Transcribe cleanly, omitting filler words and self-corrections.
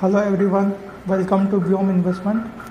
Hello everyone, welcome to Bloom Investment.